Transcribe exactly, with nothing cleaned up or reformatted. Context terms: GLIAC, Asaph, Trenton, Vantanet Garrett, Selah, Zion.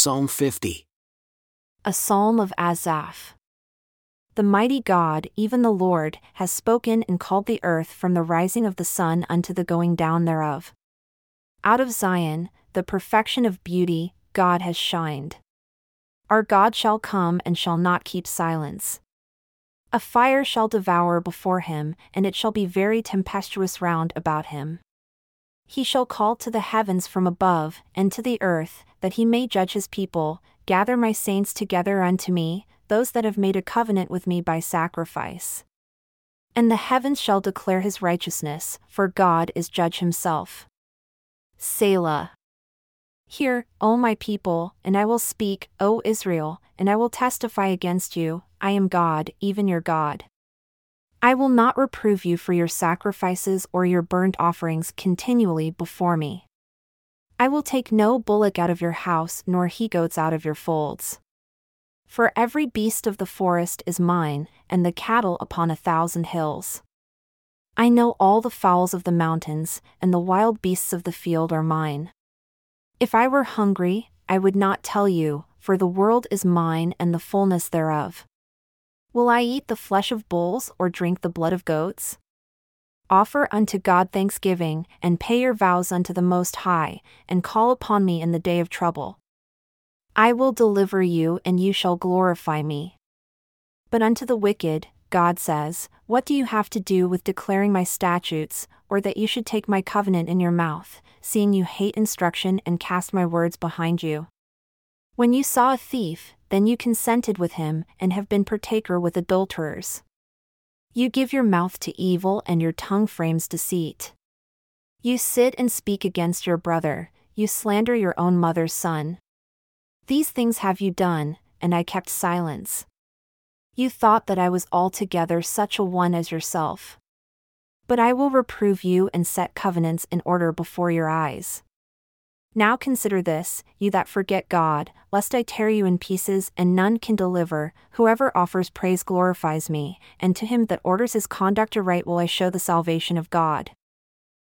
Psalm fifty. A Psalm of Asaph. The mighty God, even the Lord, has spoken and called the earth from the rising of the sun unto the going down thereof. Out of Zion, the perfection of beauty, God has shined. Our God shall come and shall not keep silence. A fire shall devour before him, and it shall be very tempestuous round about him. He shall call to the heavens from above, and to the earth, that he may judge his people. Gather my saints together unto me, those that have made a covenant with me by sacrifice. And the heavens shall declare his righteousness, for God is judge himself. Selah. Hear, O my people, and I will speak, O Israel, and I will testify against you, I am God, even your God. I will not reprove you for your sacrifices or your burnt offerings continually before me. I will take no bullock out of your house nor he-goats out of your folds. For every beast of the forest is mine, and the cattle upon a thousand hills. I know all the fowls of the mountains, and the wild beasts of the field are mine. If I were hungry, I would not tell you, for the world is mine and the fullness thereof. Will I eat the flesh of bulls or drink the blood of goats? Offer unto God thanksgiving, and pay your vows unto the Most High, and call upon me in the day of trouble. I will deliver you, and you shall glorify me. But unto the wicked, God says, what do you have to do with declaring my statutes, or that you should take my covenant in your mouth, seeing you hate instruction and cast my words behind you? When you saw a thief, then you consented with him, and have been partaker with adulterers. You give your mouth to evil, and your tongue frames deceit. You sit and speak against your brother, you slander your own mother's son. These things have you done, and I kept silence. You thought that I was altogether such a one as yourself. But I will reprove you and set covenants in order before your eyes. Now consider this, you that forget God, lest I tear you in pieces and none can deliver. Whoever offers praise glorifies me, and to him that orders his conduct aright will I show the salvation of God.